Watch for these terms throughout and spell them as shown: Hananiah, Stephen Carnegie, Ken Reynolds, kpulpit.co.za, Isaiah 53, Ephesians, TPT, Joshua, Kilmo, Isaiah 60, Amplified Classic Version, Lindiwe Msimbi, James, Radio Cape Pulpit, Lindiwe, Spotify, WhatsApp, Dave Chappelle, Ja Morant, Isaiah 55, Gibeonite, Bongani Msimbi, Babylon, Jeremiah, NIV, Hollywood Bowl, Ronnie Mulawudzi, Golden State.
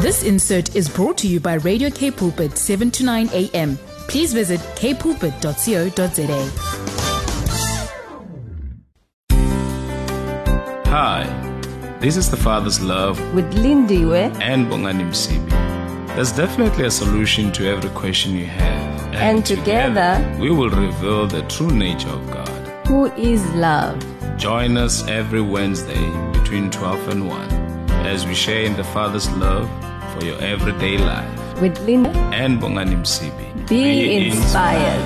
This insert is brought to you by Radio Cape Pulpit 7 to 9 a.m. Please visit kpulpit.co.za. Hi, this is The Father's Love with Lindiwe and Bongani Msimbi. There's definitely a solution to every question you have. And together we will reveal the true nature of God, who is love. Join us every Wednesday between 12 and 1 as we share in the Father's love for your everyday life with Linda and Bongani Msimbi. Be inspired.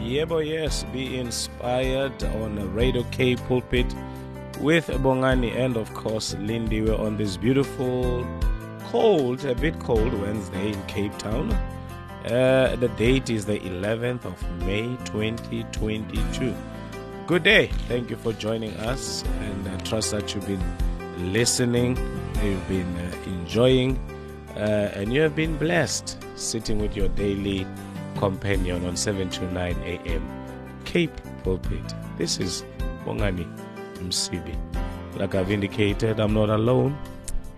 Yebo, yes, be inspired on Radio Cape Pulpit with Bongani and of course Lindy. We're on this beautiful, cold, a bit cold Wednesday in Cape Town. The date is the 11th of May 2022. Good day. Thank you for joining us, and I trust that you've been listening, you've been enjoying, and you have been blessed sitting with your daily companion on 7 to 9 a.m. Cape Pulpit. This is Bongani Msimbi. Like I've indicated, I'm not alone.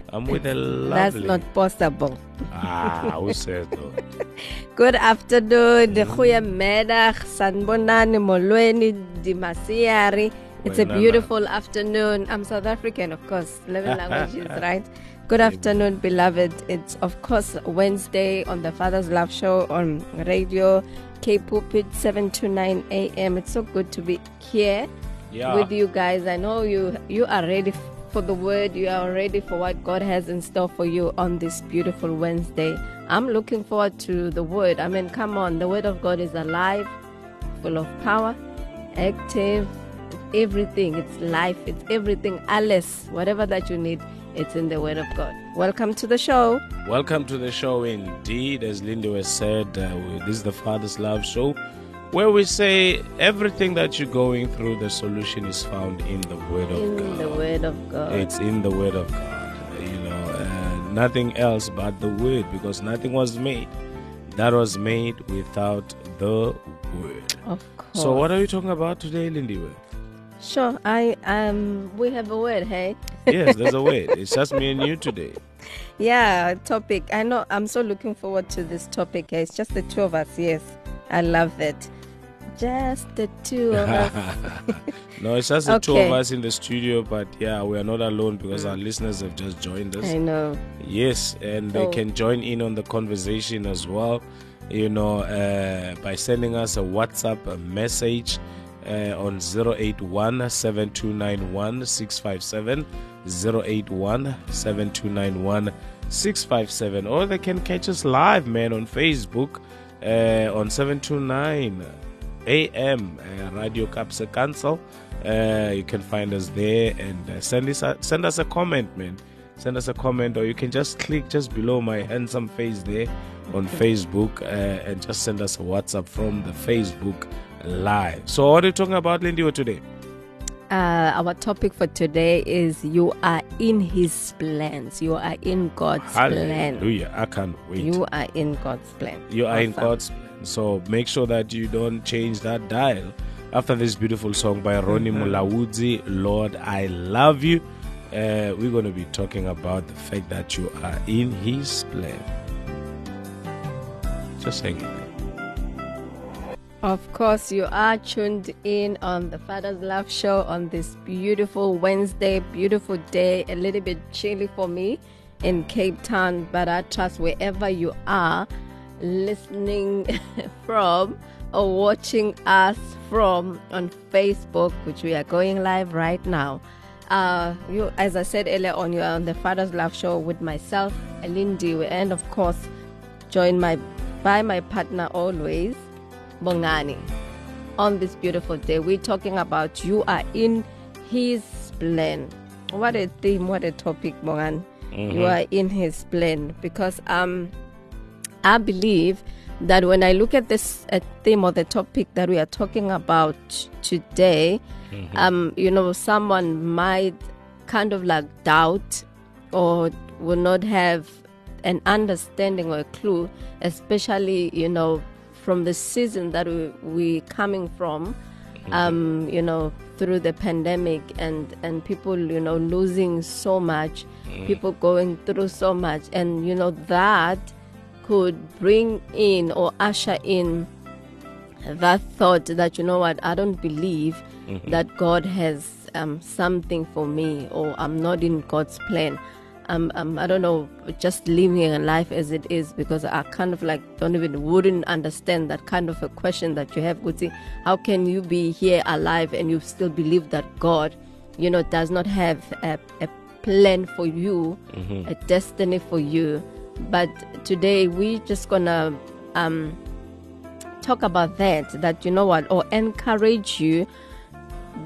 I'm with a lovely... That's not possible. Who says no? Good afternoon. It's a beautiful afternoon. I'm South African, of course. 11 languages, right? Good afternoon, beloved. It's, of course, Wednesday on the Father's Love Show on Radio Cape Pulpit, 7 to 9 a.m. It's so good to be here with you guys. I know you are ready for the word. You are ready for what God has in store for you on this beautiful Wednesday. I'm looking forward to the word. I mean, come on, the word of God is alive, full of power, active, everything. It's life, it's everything. Alles, whatever that you need, it's in the word of God. Welcome to the show. Welcome to the show indeed. As Linda has said, this is the Father's Love Show, where we say everything that you're going through, the solution is found in the word of God. In the word of God. It's in the word of God, you know. Nothing else but the word, because nothing was made that was made without the word. Of course. So what are we talking about today, Lindiwe? Sure, we have a word, hey? Yes, there's a word. It's just me and you today. Yeah, topic. I know, I'm so looking forward to this topic. It's just the two of us, yes. I love it. Just the two of us. No, it's just the two of us in the studio, but yeah, we are not alone because our listeners have just joined us. I know. Yes, and they can join in on the conversation as well, you know, by sending us a WhatsApp message on 081-7291-657, 081-7291-657, or they can catch us live, man, on Facebook on 729 AM Radio Capsa Council. You can find us there and send us a comment, man. Send us a comment, or you can just click just below my handsome face there on Facebook and just send us a WhatsApp from the Facebook Live. So what are you talking about, Lindiwe, today? Our topic for today is you are in His plans. You are in God's plan. Hallelujah. I can't wait. You are in God's plan. You are in God's plan. So make sure that you don't change that dial. After this beautiful song by Ronnie Mulawudzi, Lord, I Love You, we're going to be talking about the fact that you are in His plan. Just hang in. Of course, you are tuned in on the Father's Love Show on this beautiful Wednesday, beautiful day, a little bit chilly for me in Cape Town, but I trust wherever you are listening from or watching us from on Facebook, which we are going live right now. You, as I said earlier on, you are on the Father's Love Show with myself, Lindiwe, and of course, joined by my partner always, Bongani. On this beautiful day, we're talking about you are in His plan. What a theme, what a topic, Bongani. You are in His plan, because I believe that when I look at this theme or the topic that we are talking about today, you know, someone might kind of like doubt or will not have an understanding or a clue, especially, you know, from the season that we're coming from, you know, through the pandemic and people, you know, losing so much, people going through so much. And, you know, that could bring in or usher in that thought that, you know what, I don't believe that God has something for me, or I'm not in God's plan. I don't know, just living a life as it is, because I kind of like wouldn't understand that kind of a question that you have. Guti, how can you be here alive and you still believe that God, you know, does not have a plan for you, a destiny for you? But today we're just gonna talk about that, you know what, or encourage you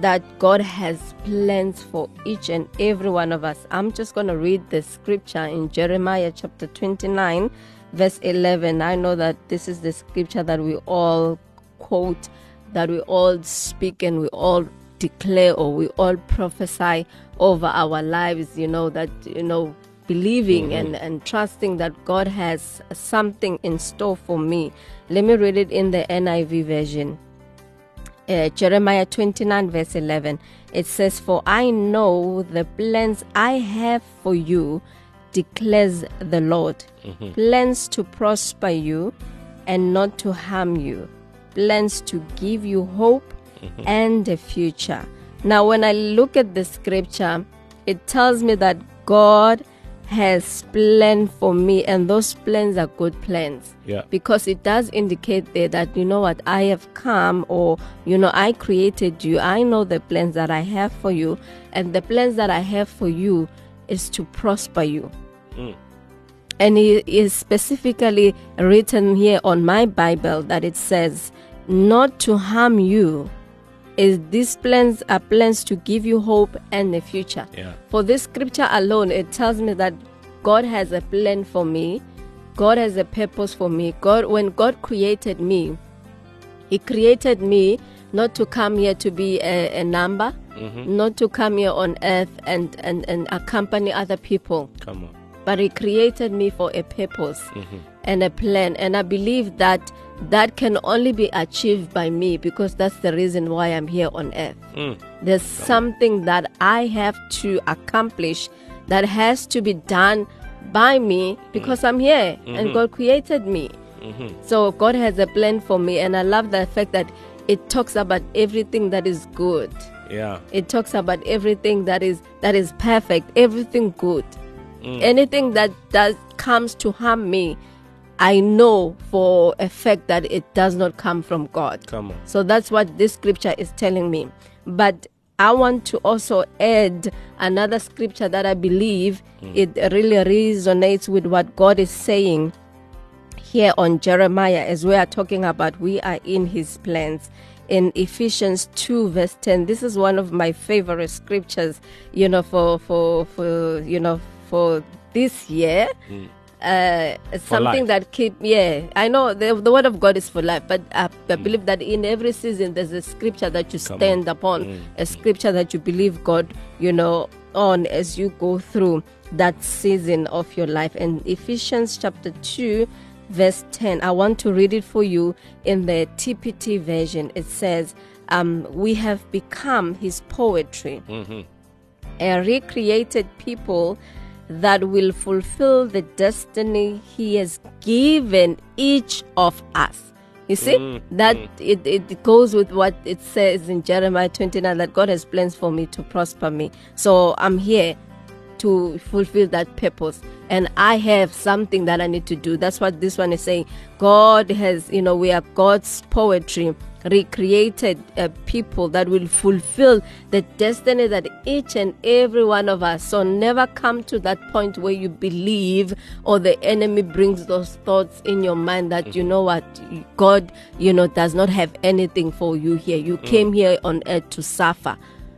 that God has plans for each and every one of us. I'm just going to read the scripture in Jeremiah chapter 29, verse 11. I know that this is the scripture that we all quote, that we all speak, and we all declare, or we all prophesy over our lives, you know, that, you know, believing and trusting that God has something in store for me. Let me read it in the NIV version. Jeremiah 29 verse 11, it says, "For I know the plans I have for you, declares the Lord, plans to prosper you and not to harm you, plans to give you hope and a future." Now, when I look at the scripture, it tells me that God has planned for me, and those plans are good plans, because it does indicate there that, you know what, I have come, or, you know, I created you, I know the plans that I have for you, and the plans that I have for you is to prosper you. And it is specifically written here on my Bible that it says not to harm you. Is these plans are plans to give you hope and a future. For this scripture alone, it tells me that God has a plan for me. God has a purpose for me. God, when God created me, He created me not to come here to be a number, not to come here on earth and accompany other people. Come on. But He created me for a purpose and a plan. And I believe that that can only be achieved by me, because that's the reason why I'm here on earth. There's something that I have to accomplish that has to be done by me, because I'm here and God created me. So God has a plan for me, and I love the fact that it talks about everything that is good. It talks about everything that is perfect, everything good. Anything that comes to harm me, I know for a fact that it does not come from God. Come on. So that's what this scripture is telling me. But I want to also add another scripture that I believe it really resonates with what God is saying here on Jeremiah, as we are talking about we are in His plans. In Ephesians 2 verse 10, this is one of my favorite scriptures, you know, for you know, for this year. Something that I know the word of God is for life, but I believe that in every season there's a scripture that you stand upon, a scripture that you believe God, you know, on as you go through that season of your life. And Ephesians chapter 2 verse 10, I want to read it for you in the TPT version. It says, "We have become His poetry, a recreated people that will fulfill the destiny He has given each of us." You see, that it goes with what it says in Jeremiah 29, that God has plans for me to prosper me. So I'm here to fulfill that purpose, and I have something that I need to do. That's what this one is saying. God has, you know, we are God's poetry, recreated people that will fulfill the destiny that each and every one of us. So never come to that point where you believe, or the enemy brings those thoughts in your mind that you know what, God, you know, does not have anything for you here. You came here on earth to suffer.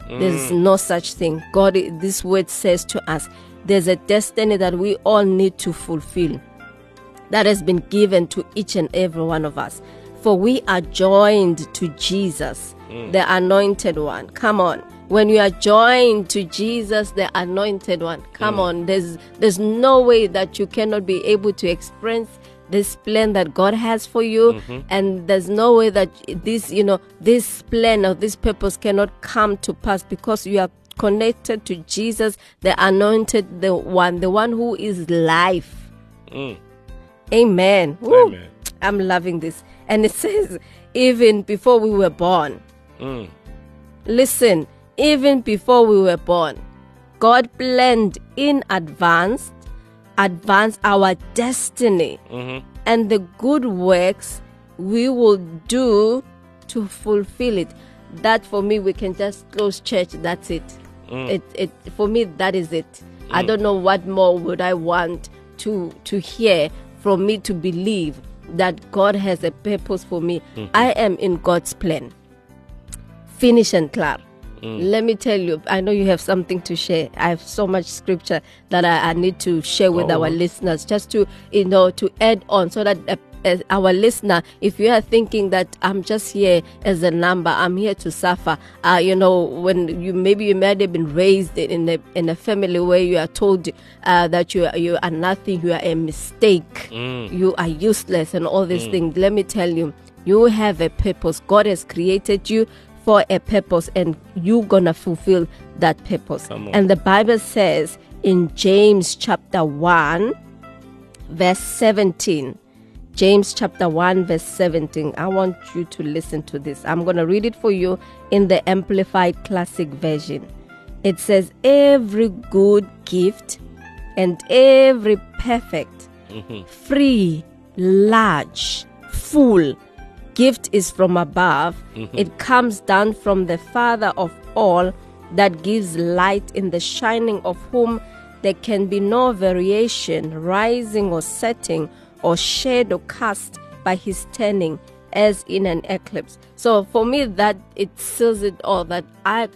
There's no such thing. God, this word says to us, there's a destiny that we all need to fulfill that has been given to each and every one of us. For we are joined to Jesus, the Anointed One. Come on. When you are joined to Jesus, the Anointed One, come on. There's no way that you cannot be able to experience this plan that God has for you, mm-hmm. and there's no way that this, you know, this plan or this purpose cannot come to pass because you are connected to Jesus, the anointed, the one who is life. Mm. Amen. Amen. I'm loving this. And it says, even before we were born. Mm. Listen, even before we were born, God planned in advance our destiny, mm-hmm. and the good works we will do to fulfill it. That for me, we can just close church. That's it. Mm. It for me, that is it. Mm. I don't know what more would I want to hear from me to believe that God has a purpose for me. Mm-hmm. I am in God's plan. Finish and clap. Mm. Let me tell you, I know you have something to share. I have so much scripture that I need to share with our listeners, just to, you know, to add on, so that our listener, if you are thinking that I'm just here as a number, I'm here to suffer, you know, when you might have been raised in a family where you are told that you are nothing, you are a mistake, you are useless, and all these things. Let me tell you, you have a purpose. God has created you for a purpose, and you're gonna fulfill that purpose. And the Bible says in James chapter 1 verse 17, James chapter 1 verse 17, I want you to listen to this. I'm gonna read it for you in the Amplified Classic Version. It says, every good gift and every perfect, mm-hmm. free, large, full gift is from above, mm-hmm. it comes down from the Father of all, that gives light, in the shining of whom there can be no variation, rising or setting, or shade or cast by his turning, as in an eclipse. So for me, that it seals it all, that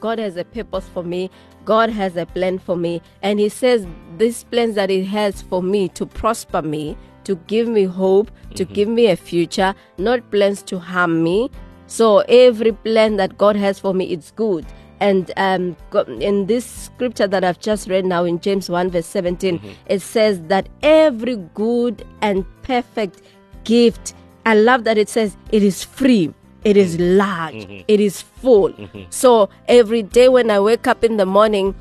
God has a purpose for me, God has a plan for me, and he says these plans that he has for me to prosper me, to give me hope, to mm-hmm. give me a future, not plans to harm me. So every plan that God has for me, it's good. And in this scripture that I've just read now in James 1 verse 17, mm-hmm. it says that every good and perfect gift, I love that it says it is free, it is large, mm-hmm. it is full. Mm-hmm. So every day when I wake up in the morning,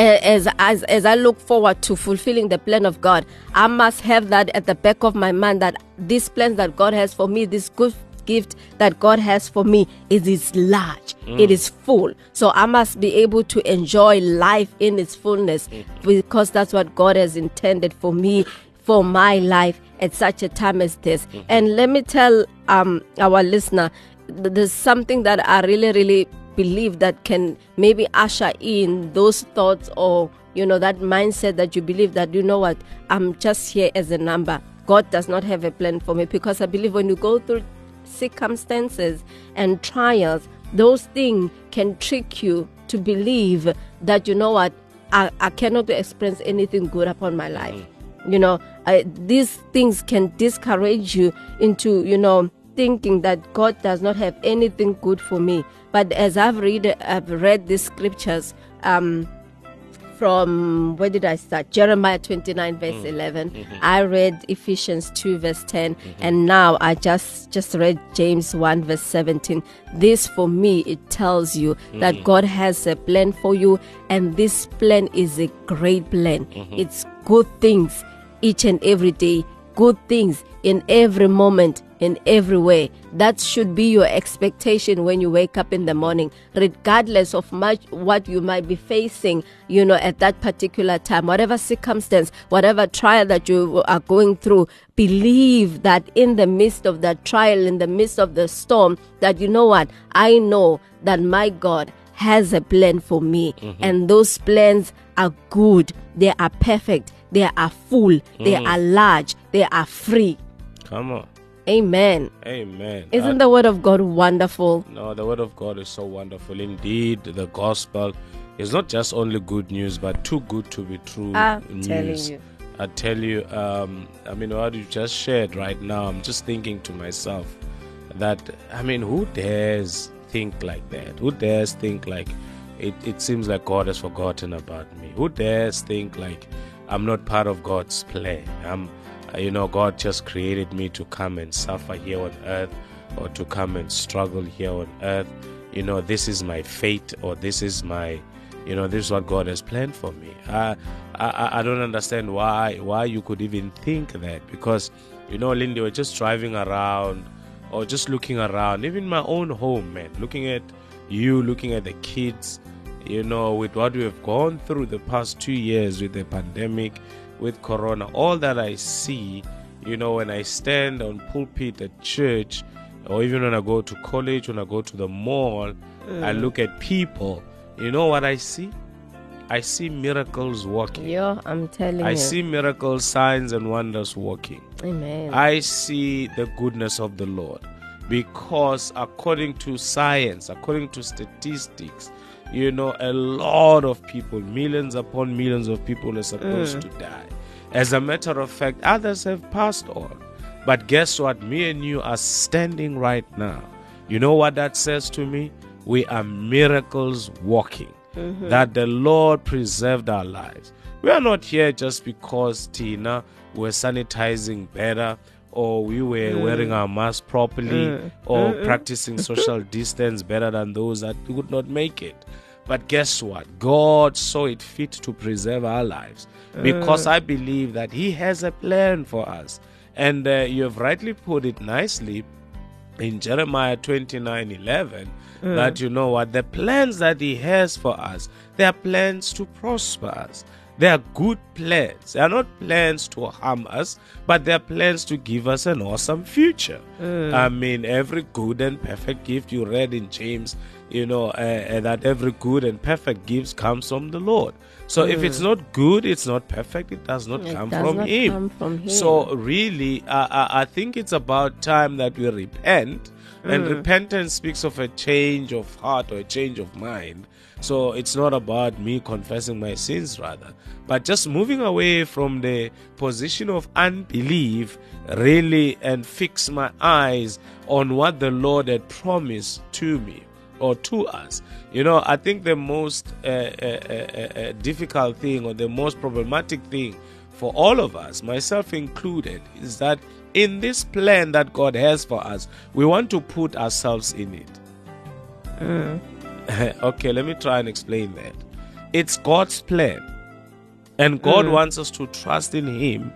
As I look forward to fulfilling the plan of God, I must have that at the back of my mind, that these plans that God has for me, this good gift that God has for me, it is large, it is full. So I must be able to enjoy life in its fullness, because that's what God has intended for me, for my life at such a time as this. And let me tell our listener, there's something that I really, really believe that can maybe usher in those thoughts, or you know, that mindset that you believe that, you know what, I'm just here as a number, God does not have a plan for me. Because I believe when you go through circumstances and trials, those things can trick you to believe that, you know what, I cannot experience anything good upon my life. You know, these things can discourage you into, you know, thinking that God does not have anything good for me. But as I've read these scriptures, from, where did I start? Jeremiah 29 verse 11. Mm-hmm. I read Ephesians 2 verse 10. Mm-hmm. And now I just read James 1 verse 17. This for me, it tells you that God has a plan for you. And this plan is a great plan. Mm-hmm. It's good things each and every day. Good things in every moment, in every way. That should be your expectation when you wake up in the morning, regardless of what you might be facing, you know, at that particular time, whatever circumstance, whatever trial that you are going through. Believe that in the midst of that trial, in the midst of the storm, that, you know what, I know that my God has a plan for me, and those plans are good, they are perfect, they are full, they are large, they are free. Come on. Amen. Amen. Isn't the word of God wonderful? No, the word of God is so wonderful. Indeed, the gospel is not just only good news, but too good to be true news. I tell you, I mean, what you just shared right now, I'm just thinking to myself that, I mean, who dares think like that? Who dares think like it seems like God has forgotten about me? Who dares think like I'm not part of God's plan? I'm you know, God just created me to come and suffer here on earth, or to come and struggle here on earth. You know, this is my fate, or this is my, you know, this is what God has planned for me. I don't understand why you could even think that, because, you know, Lindy, we're just driving around or just looking around, even my own home, man, looking at you, looking at the kids, you know, with what we have gone through the past 2 years with the pandemic, with Corona, all that I see, you know, when I stand on pulpit at church, or even when I go to college, when I go to the mall, I look at people, you know what I see? I see miracles walking. Yeah, I'm telling you. I see miracles, signs, and wonders walking. Amen. I see the goodness of the Lord. Because according to science, according to statistics, you know, a lot of people, millions upon millions of people are supposed to die. As a matter of fact, others have passed on. But guess what? Me and you are standing right now. You know what that says to me? We are miracles walking. Mm-hmm. That the Lord preserved our lives. We are not here just because, Tina, we're sanitizing better, or we were wearing our mask properly, or practicing social distance better than those that could not make it. But guess what? God saw it fit to preserve our lives, because I believe that He has a plan for us. And you have rightly put it nicely in Jeremiah 29:11, that, you know what, the plans that He has for us, they are plans to prosper us. They are good plans. They are not plans to harm us, but they are plans to give us an awesome future. I mean, every good and perfect gift, you read in James, you know, that every good and perfect gift comes from the Lord. So if it's not good, it's not perfect, it does not come from Him. So really, I think it's about time that we repent. And repentance speaks of a change of heart or a change of mind. So it's not about me confessing my sins, rather, but just moving away from the position of unbelief, really, and fix my eyes on what the Lord had promised to me or to us. You know, I think the most difficult thing, or the most problematic thing for all of us, myself included, is that in this plan that God has for us, we want to put ourselves in it. Okay, let me try and explain that. It's God's plan, and God wants us to trust in Him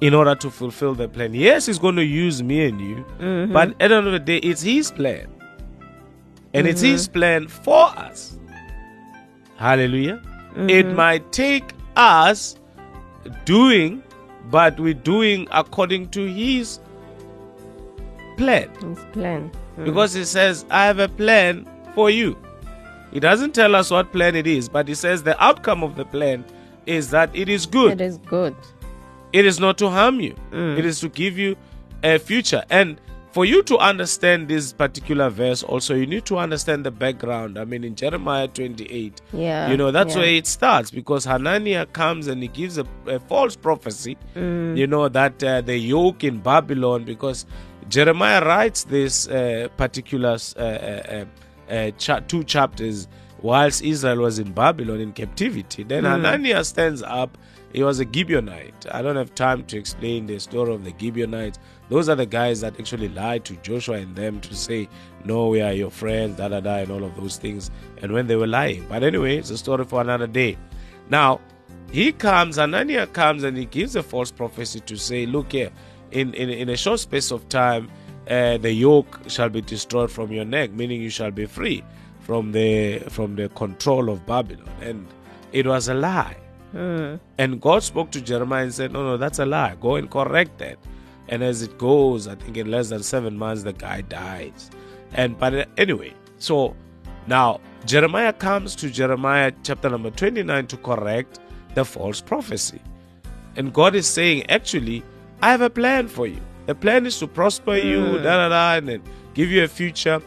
in order to fulfill the plan. Yes, He's going to use me and you, but at the end of the day, it's His plan, and it's His plan for us. Hallelujah. It might take us doing, but we're doing according to His plan. His plan. Because He says, I have a plan for you. He doesn't tell us what plan it is, but He says the outcome of the plan is that it is good. It is good. It is not to harm you. It is to give you a future. And for you to understand this particular verse also, you need to understand the background. I mean, in Jeremiah 28, you know, that's where it starts, because Hananiah comes and he gives a false prophecy, you know, that the yoke in Babylon, because Jeremiah writes this particular two chapters whilst Israel was in Babylon in captivity. Then Hananiah stands up. He was a Gibeonite. I don't have time to explain the story of the Gibeonites. Those are the guys that actually lied to Joshua and them to say, no, we are your friends, da-da-da, and all of those things. And when they were lying. But anyway, it's a story for another day. Now, he comes, Hananiah comes, and he gives a false prophecy to say, look here, in a short space of time, the yoke shall be destroyed from your neck, meaning you shall be free from the control of Babylon. And it was a lie. And God spoke to Jeremiah and said, no, that's a lie. Go and correct that. And as it goes, I think in less than 7 months, the guy dies. But anyway, so now Jeremiah comes to Jeremiah chapter number 29 to correct the false prophecy. And God is saying, actually, I have a plan for you. The plan is to prosper you, and then give you a future.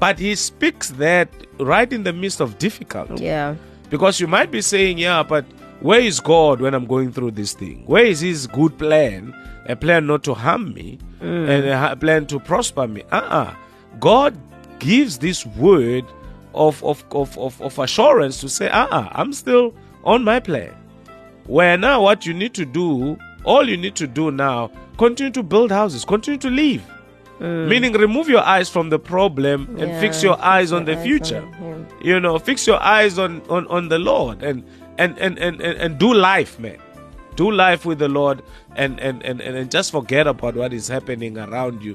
But He speaks that right in the midst of difficulty. Yeah. Because you might be saying, but where is God when I'm going through this thing? Where is His good plan? A plan not to harm me, and a plan to prosper me. God gives this word of assurance to say, I'm still on my plan. Where now what you need to do, All you need to do now, continue to build houses, continue to live. Meaning, remove your eyes from the problem and fix your eyes on the future. You know, fix your eyes on the Lord and do life, man. Do life with the Lord and just forget about what is happening around you.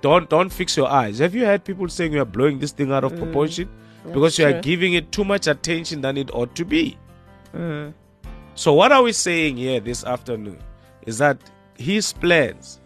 Don't fix your eyes. Have you heard people saying you are blowing this thing out of proportion? Because you are giving it too much attention than it ought to be. So what are we saying here this afternoon? Is that his plans,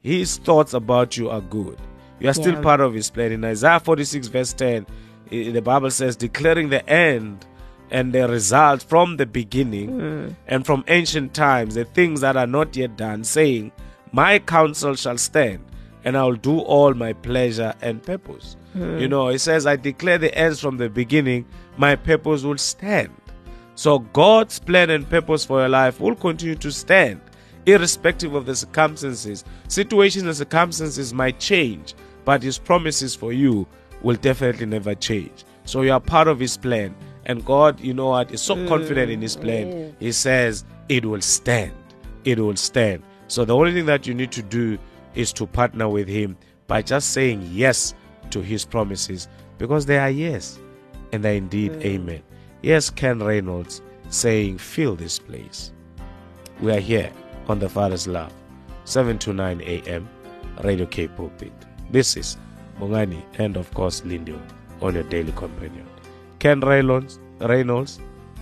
his thoughts about you are good. You are still part of his plan. In Isaiah 46 verse 10, the Bible says, declaring the end and the result from the beginning and from ancient times, the things that are not yet done, saying, my counsel shall stand and I will do all my pleasure and purpose. You know, it says, I declare the ends from the beginning, my purpose will stand. So God's plan and purpose for your life will continue to stand, irrespective of the circumstances. Situations and circumstances might change, but his promises for you will definitely never change. So you are part of his plan. And God, you know what, is so confident in his plan. He says, it will stand. It will stand. So the only thing that you need to do is to partner with him by just saying yes to his promises, because they are yes and they are indeed amen. Yes, Ken Reynolds saying, fill this place. We are here on the Father's Love, 7 to 9 a.m. Radio Cape Pulpit. This is Bongani and of course Lindiwe on your daily companion. Ken Reynolds,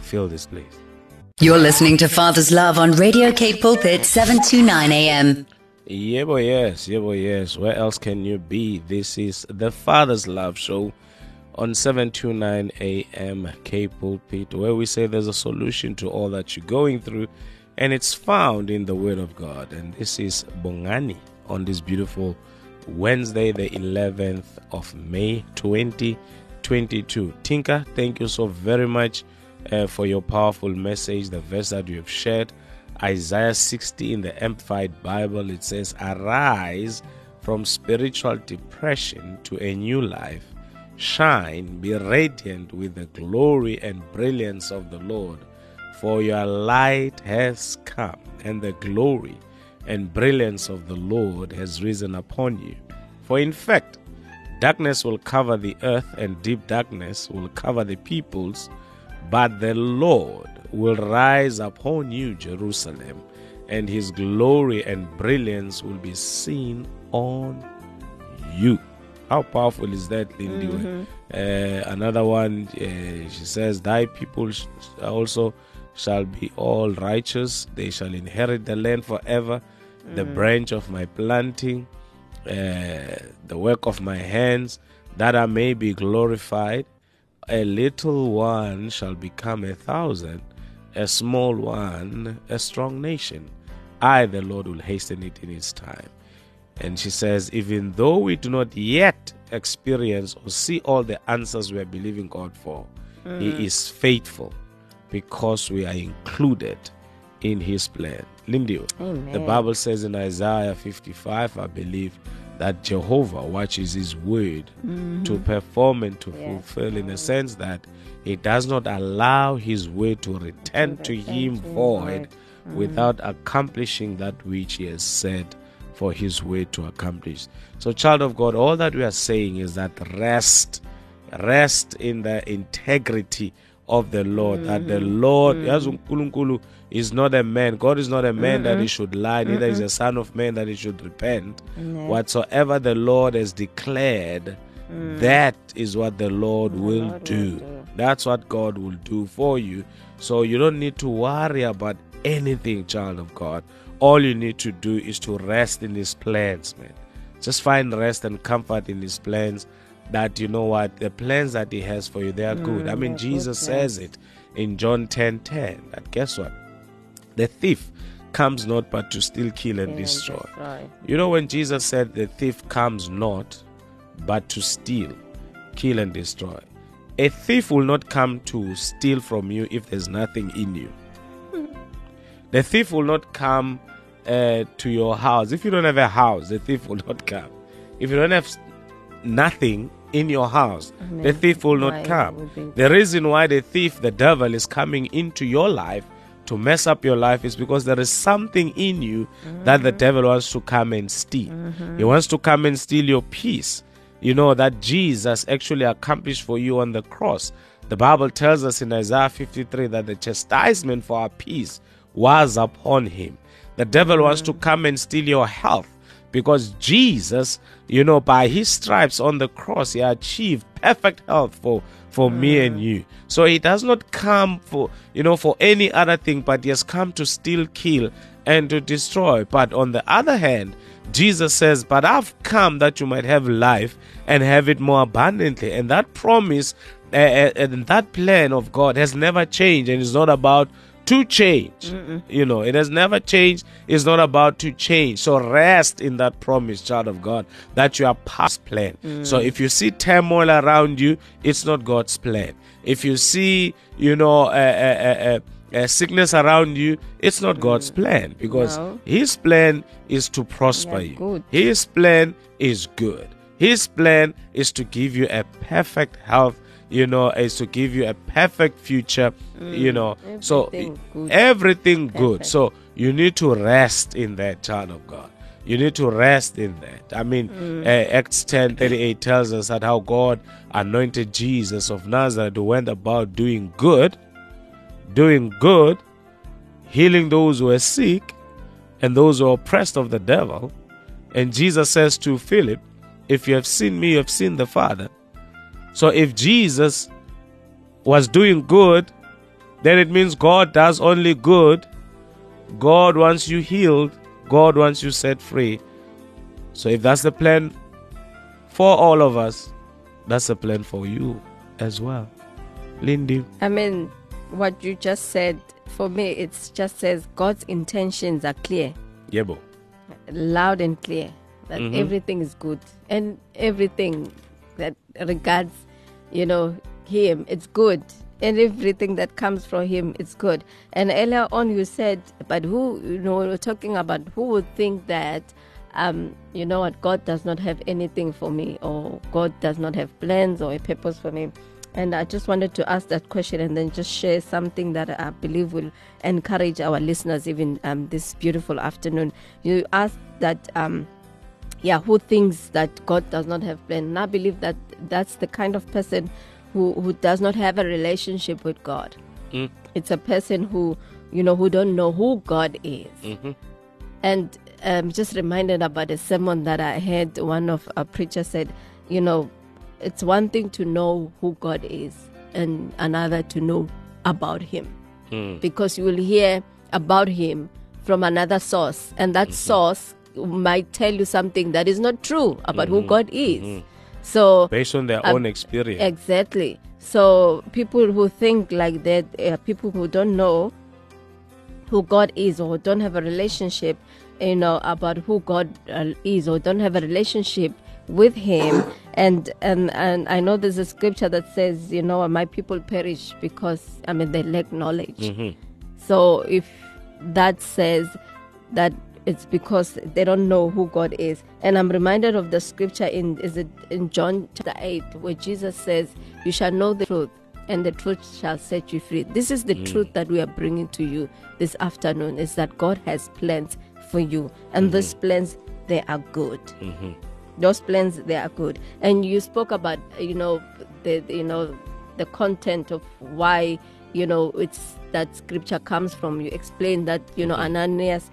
fill this place. You're listening to Father's Love on Radio Cape Pulpit, 7 to 9 a.m. Yes. Where else can you be? This is the Father's Love Show on 729 AM Cape Pulpit, where we say there's a solution to all that you're going through, and it's found in the Word of God. And this is Bongani on this beautiful Wednesday, the 11th of May, 2022. Tinka, thank you so very much for your powerful message, the verse that you have shared. Isaiah 60 in the Amplified Bible, it says, arise from spiritual depression to a new life. Shine, be radiant with the glory and brilliance of the Lord, for your light has come, and the glory and brilliance of the Lord has risen upon you. For in fact, darkness will cover the earth, and deep darkness will cover the peoples, but the Lord will rise upon you, Jerusalem, and his glory and brilliance will be seen on you. How powerful is that, Lindiwe? Another one, she says, thy people also shall be all righteous. They shall inherit the land forever. The branch of my planting, the work of my hands, that I may be glorified. A little one shall become 1,000. A small one, a strong nation. I, the Lord, will hasten it in its time. And she says, even though we do not yet experience or see all the answers we are believing God for, he is faithful because we are included in his plan. Lindio, the Bible says in Isaiah 55, I believe, that Jehovah watches his word to perform and to fulfill, in the sense that he does not allow his word to return to him void without accomplishing that which he has said for his word to accomplish. So, child of God, all that we are saying is that rest in the integrity of the Lord, that the Lord is not a man. God is not a man that he should lie, neither is a son of man that he should repent. Whatsoever the Lord has declared, that is what the Lord will do. That's what God will do for you. So you don't need to worry about anything, child of God. All you need to do is to rest in his plans, man. Just find rest and comfort in his plans, that you know what, the plans that he has for you, they are good. I mean, Jesus says it in John 10:10, that guess what? The thief comes not but to steal, kill, and destroy. You know, when Jesus said the thief comes not but to steal, kill, and destroy, a thief will not come to steal from you if there's nothing in you. The thief will not come to your house. If you don't have a house, the thief will not come. If you don't have nothing in your house, the thief will not come. The reason why the devil is coming into your life to mess up your life is because there is something in you that the devil wants to come and steal. He wants to come and steal your peace. You know that Jesus actually accomplished for you on the cross. The Bible tells us in Isaiah 53 that the chastisement for our peace was upon him. The devil wants to come and steal your health because Jesus, you know, by his stripes on the cross, he achieved perfect health for me and you. So he does not come for, you know, for any other thing, but he has come to steal, kill, and to destroy. But on the other hand, Jesus says, but I've come that you might have life and have it more abundantly. And that promise and that plan of God has never changed, and it's not about to change. You know, it has never changed. It's not about to change. So rest in that promise, child of God, that you are past plan. So if you see turmoil around you, it's not God's plan. If you see, you know, sickness around you, it's not God's plan, because his plan is to prosper you. Good. His plan is good. His plan is to give you a perfect health, you know, is to give you a perfect future, you know. Everything good. So you need to rest in that, child of God. You need to rest in that. I mean, Acts 10:38 tells us that how God anointed Jesus of Nazareth, who went about doing good, healing those who are sick and those who are oppressed of the devil. And Jesus says to Philip, if you have seen me, you have seen the Father. So if Jesus was doing good, then it means God does only good. God wants you healed. God wants you set free. So if that's the plan for all of us, that's the plan for you as well. Lindy. Amen. What you just said, for me, it just says God's intentions are clear. Yebo. Loud and clear. That everything is good. And everything that regards, you know, him, it's good. And everything that comes from him, it's good. And earlier on you said, but who, you know, we were talking about who would think that, you know what, God does not have anything for me, or God does not have plans or a purpose for me. And I just wanted to ask that question and then just share something that I believe will encourage our listeners even this beautiful afternoon. You asked that, who thinks that God does not have plan? And I believe that that's the kind of person who does not have a relationship with God. It's a person who, you know, who don't know who God is. And I'm just reminded about a sermon that I heard. One of our preachers said, you know, it's one thing to know who God is and another to know about him. Because you will hear about him from another source, and that source might tell you something that is not true about who God is. So based on their own experience. Exactly. So people who think like that, people who don't know who God is or don't have a relationship, you know, about who God is, or don't have a relationship with him. And I know there's a scripture that says, you know, my people perish because, I mean, they lack knowledge. So if that says that, it's because they don't know who God is. And I'm reminded of the scripture in John chapter 8, where Jesus says, you shall know the truth, and the truth shall set you free. This is the truth that we are bringing to you this afternoon, is that God has plans for you. And those plans, they are good. Those plans, they are good. And you spoke about, you know, the content of why, you know, it's that scripture comes from. You explained that, you know, Ananias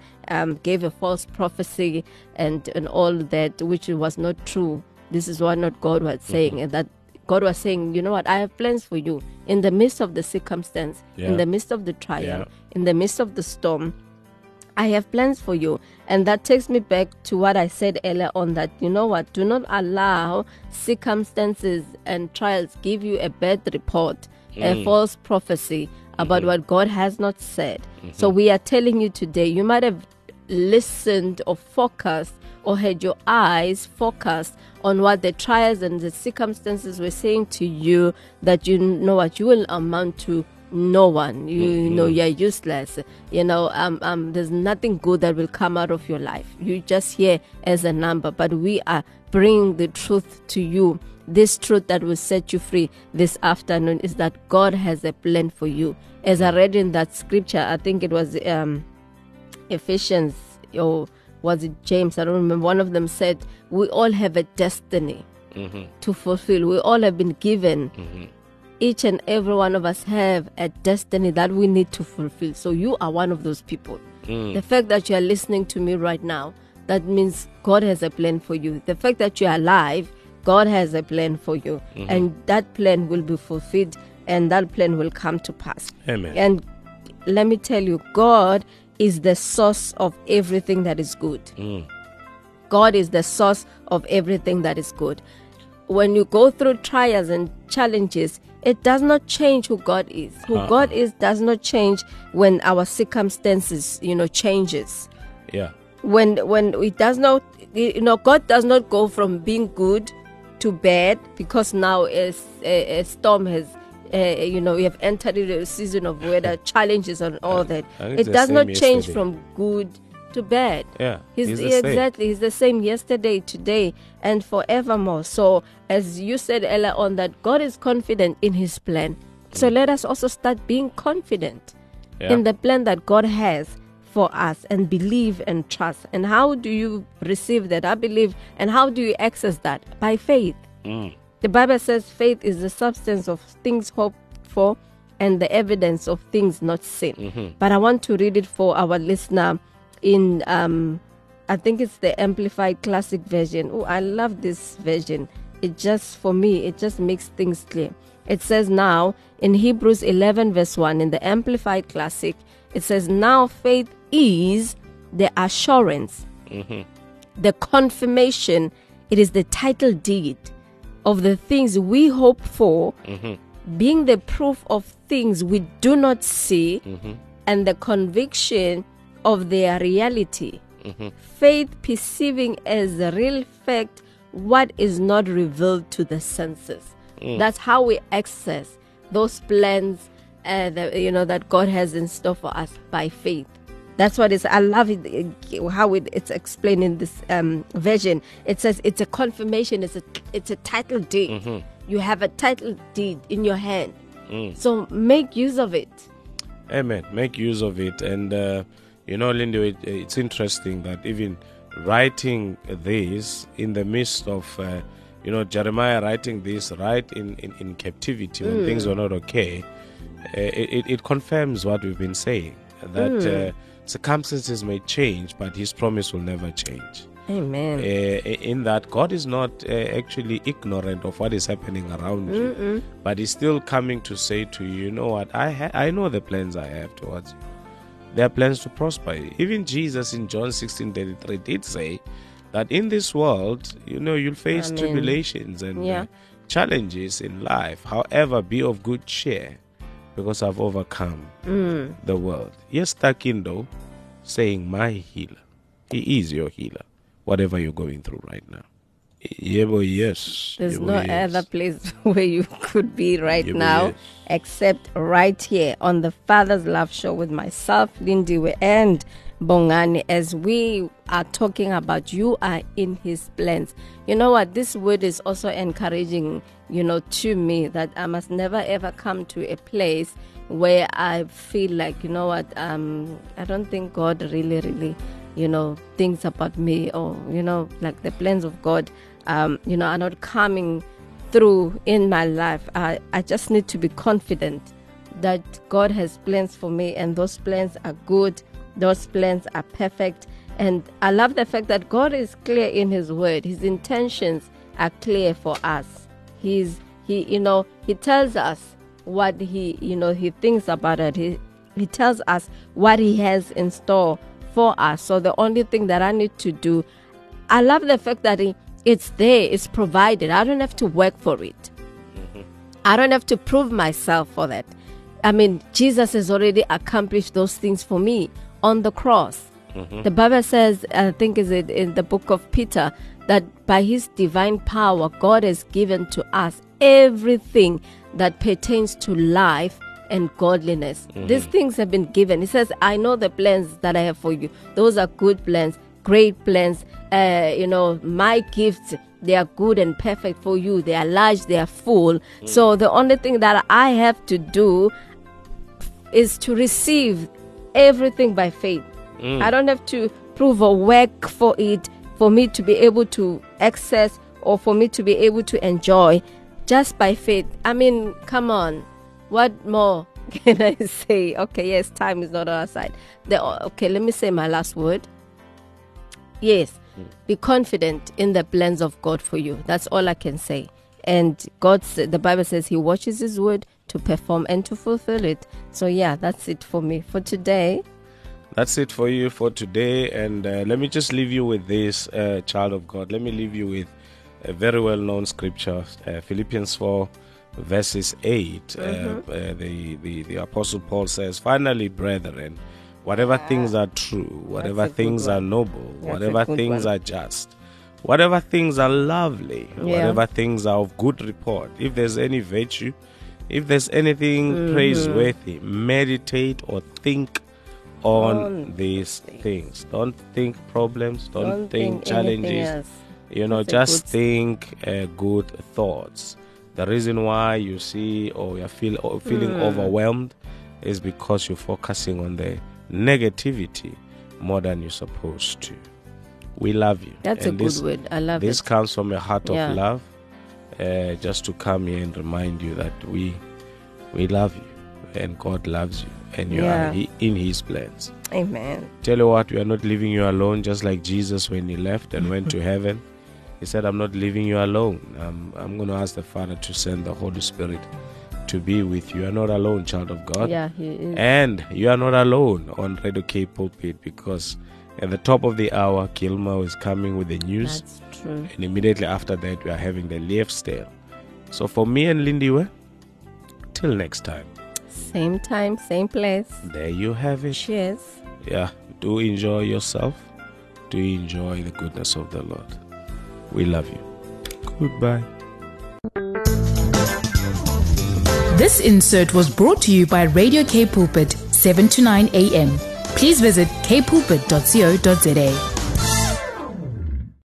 gave a false prophecy and all that, which was not true. This is what not God was saying, and that God was saying, you know what, I have plans for you in the midst of the circumstance, in the midst of the trial, in the midst of the storm. I have plans for you. And that takes me back to what I said earlier on, that, you know what, do not allow circumstances and trials give you a bad report, a false prophecy about what God has not said. So we are telling you today, you might have listened or focused or had your eyes focused on what the trials and the circumstances were saying to you, that, you know what, you will amount to no one. You know, you're useless. You know, there's nothing good that will come out of your life. You're just here as a number. But we are bringing the truth to you This truth that will set you free this afternoon is that God has a plan for you. As I read in that scripture, I think it was Ephesians, or was it James? I don't remember. One of them said, we all have a destiny to fulfill. We all have been given. Each and every one of us have a destiny that we need to fulfill. So you are one of those people. The fact that you are listening to me right now, that means God has a plan for you. The fact that you are alive, God has a plan for you. And that plan will be fulfilled, and that plan will come to pass. Amen. And let me tell you, God is the source of everything that is good. God is the source of everything that is good. When you go through trials and challenges, it does not change who God is. Who God is does not change when our circumstances, changes. Yeah. When it does not, God does not go from being good to bad because now a storm has, we have entered a season of weather challenges and all that. It does not change from good to bad. Yeah, he's the same yesterday, today, and forevermore. So, as you said, Ella, on that, God is confident in His plan. So let us also start being confident in the plan that God has for us, and believe and trust. And how do you receive that? I believe. And how do you access that? By faith. The Bible says faith is the substance of things hoped for and the evidence of things not seen. But I want to read it for our listener in, I think it's the Amplified Classic Version. Oh, I love this version. It just makes things clear. It says, now, in Hebrews 11 verse 1, in the Amplified Classic, it says, now faith is the assurance, the confirmation, it is the title deed of the things we hope for, being the proof of things we do not see, and the conviction of their reality. Faith perceiving as a real fact what is not revealed to the senses. That's how we access those plans that God has in store for us, by faith. That's what I love it, how it's explained in this version. It says it's a confirmation, it's a title deed. You have a title deed in your hand. So make use of it. Amen. Make use of it. And Lindiwe, it's interesting that even writing this in the midst of Jeremiah writing this right in captivity when things were not okay, it confirms what we've been saying, that circumstances may change, but His promise will never change. Amen. In that, God is not actually ignorant of what is happening around you, but He's still coming to say to you, you know what, I know the plans I have towards you. They are plans to prosper you. Even Jesus in John 16:33 did say that in this world, you'll face tribulations and challenges in life. However, be of good cheer, because I've overcome the world. Yes, Takindo, saying, my healer. He is your healer, whatever you're going through right now. Yes. There's no other place where you could be right now except right here on the Father's Love Show with myself, Lindiwe, and Bongani, as we are talking about you are in His plans. You know what? This word is also encouraging, to me, that I must never ever come to a place where I feel like, I don't think God really, thinks about me, or, like the plans of God, are not coming through in my life. I just need to be confident that God has plans for me, and those plans are good. Those plans are perfect. And I love the fact that God is clear in His word. His intentions are clear for us. He tells us what He thinks about it. He tells us what He has in store for us. So the only thing that I need to do, I love the fact that it's there, it's provided. I don't have to work for it. I don't have to prove myself for that. I mean, Jesus has already accomplished those things for me on the cross. The Bible says, I think is it in the book of Peter, that by His divine power, God has given to us everything that pertains to life and godliness. These things have been given. He says, I know the plans that I have for you. Those are good plans, great plans, my gifts They are good and perfect for you. They are large, they are full. So the only thing that I have to do is to receive everything by faith. I don't have to prove or work for it, for me to be able to access or for me to be able to enjoy, just by faith. I mean, come on, what more can I say? Okay, yes, time is not on our side. Okay, let me say my last word. Yes, be confident in the plans of God for you. That's all I can say. And the Bible says he watches his word to perform and to fulfill it. So yeah, that's it for me for today. That's it for you for today. And let me just leave you with this, child of God. Let me leave you with a very well-known scripture, Philippians 4, verses 8. The Apostle Paul says, "Finally, brethren, whatever things are true, whatever things are noble, whatever things are just, whatever things are lovely, whatever things are of good report, if there's any virtue, if there's anything praiseworthy, meditate or think on these things." Don't think problems, don't think challenges. You know, just think good thoughts. The reason why you see or you're feeling overwhelmed is because you're focusing on the negativity more than you're supposed to. We love you. That's and a this, good word. I love this. This comes from a heart of love. Just to come here and remind you that we love you and God loves you and you are in His plans. Amen. Tell you what, we are not leaving you alone, just like Jesus when He left and went to heaven. He said, "I'm not leaving you alone. I'm going to ask the Father to send the Holy Spirit to be with you." You are not alone, child of God. Yeah, He is. And you are not alone on Radio Cape Pulpit, because at the top of the hour, Kilmo is coming with the news. That's true. And immediately after that, we are having the Leaf's Tale. So for me and Lindiwe, till next time. Same time, same place. There you have it. Cheers. Yeah. Do enjoy yourself. Do enjoy the goodness of the Lord. We love you. Goodbye. This insert was brought to you by Radio Cape Pulpit, 7 to 9 a.m. Please visit kpulpit.co.za.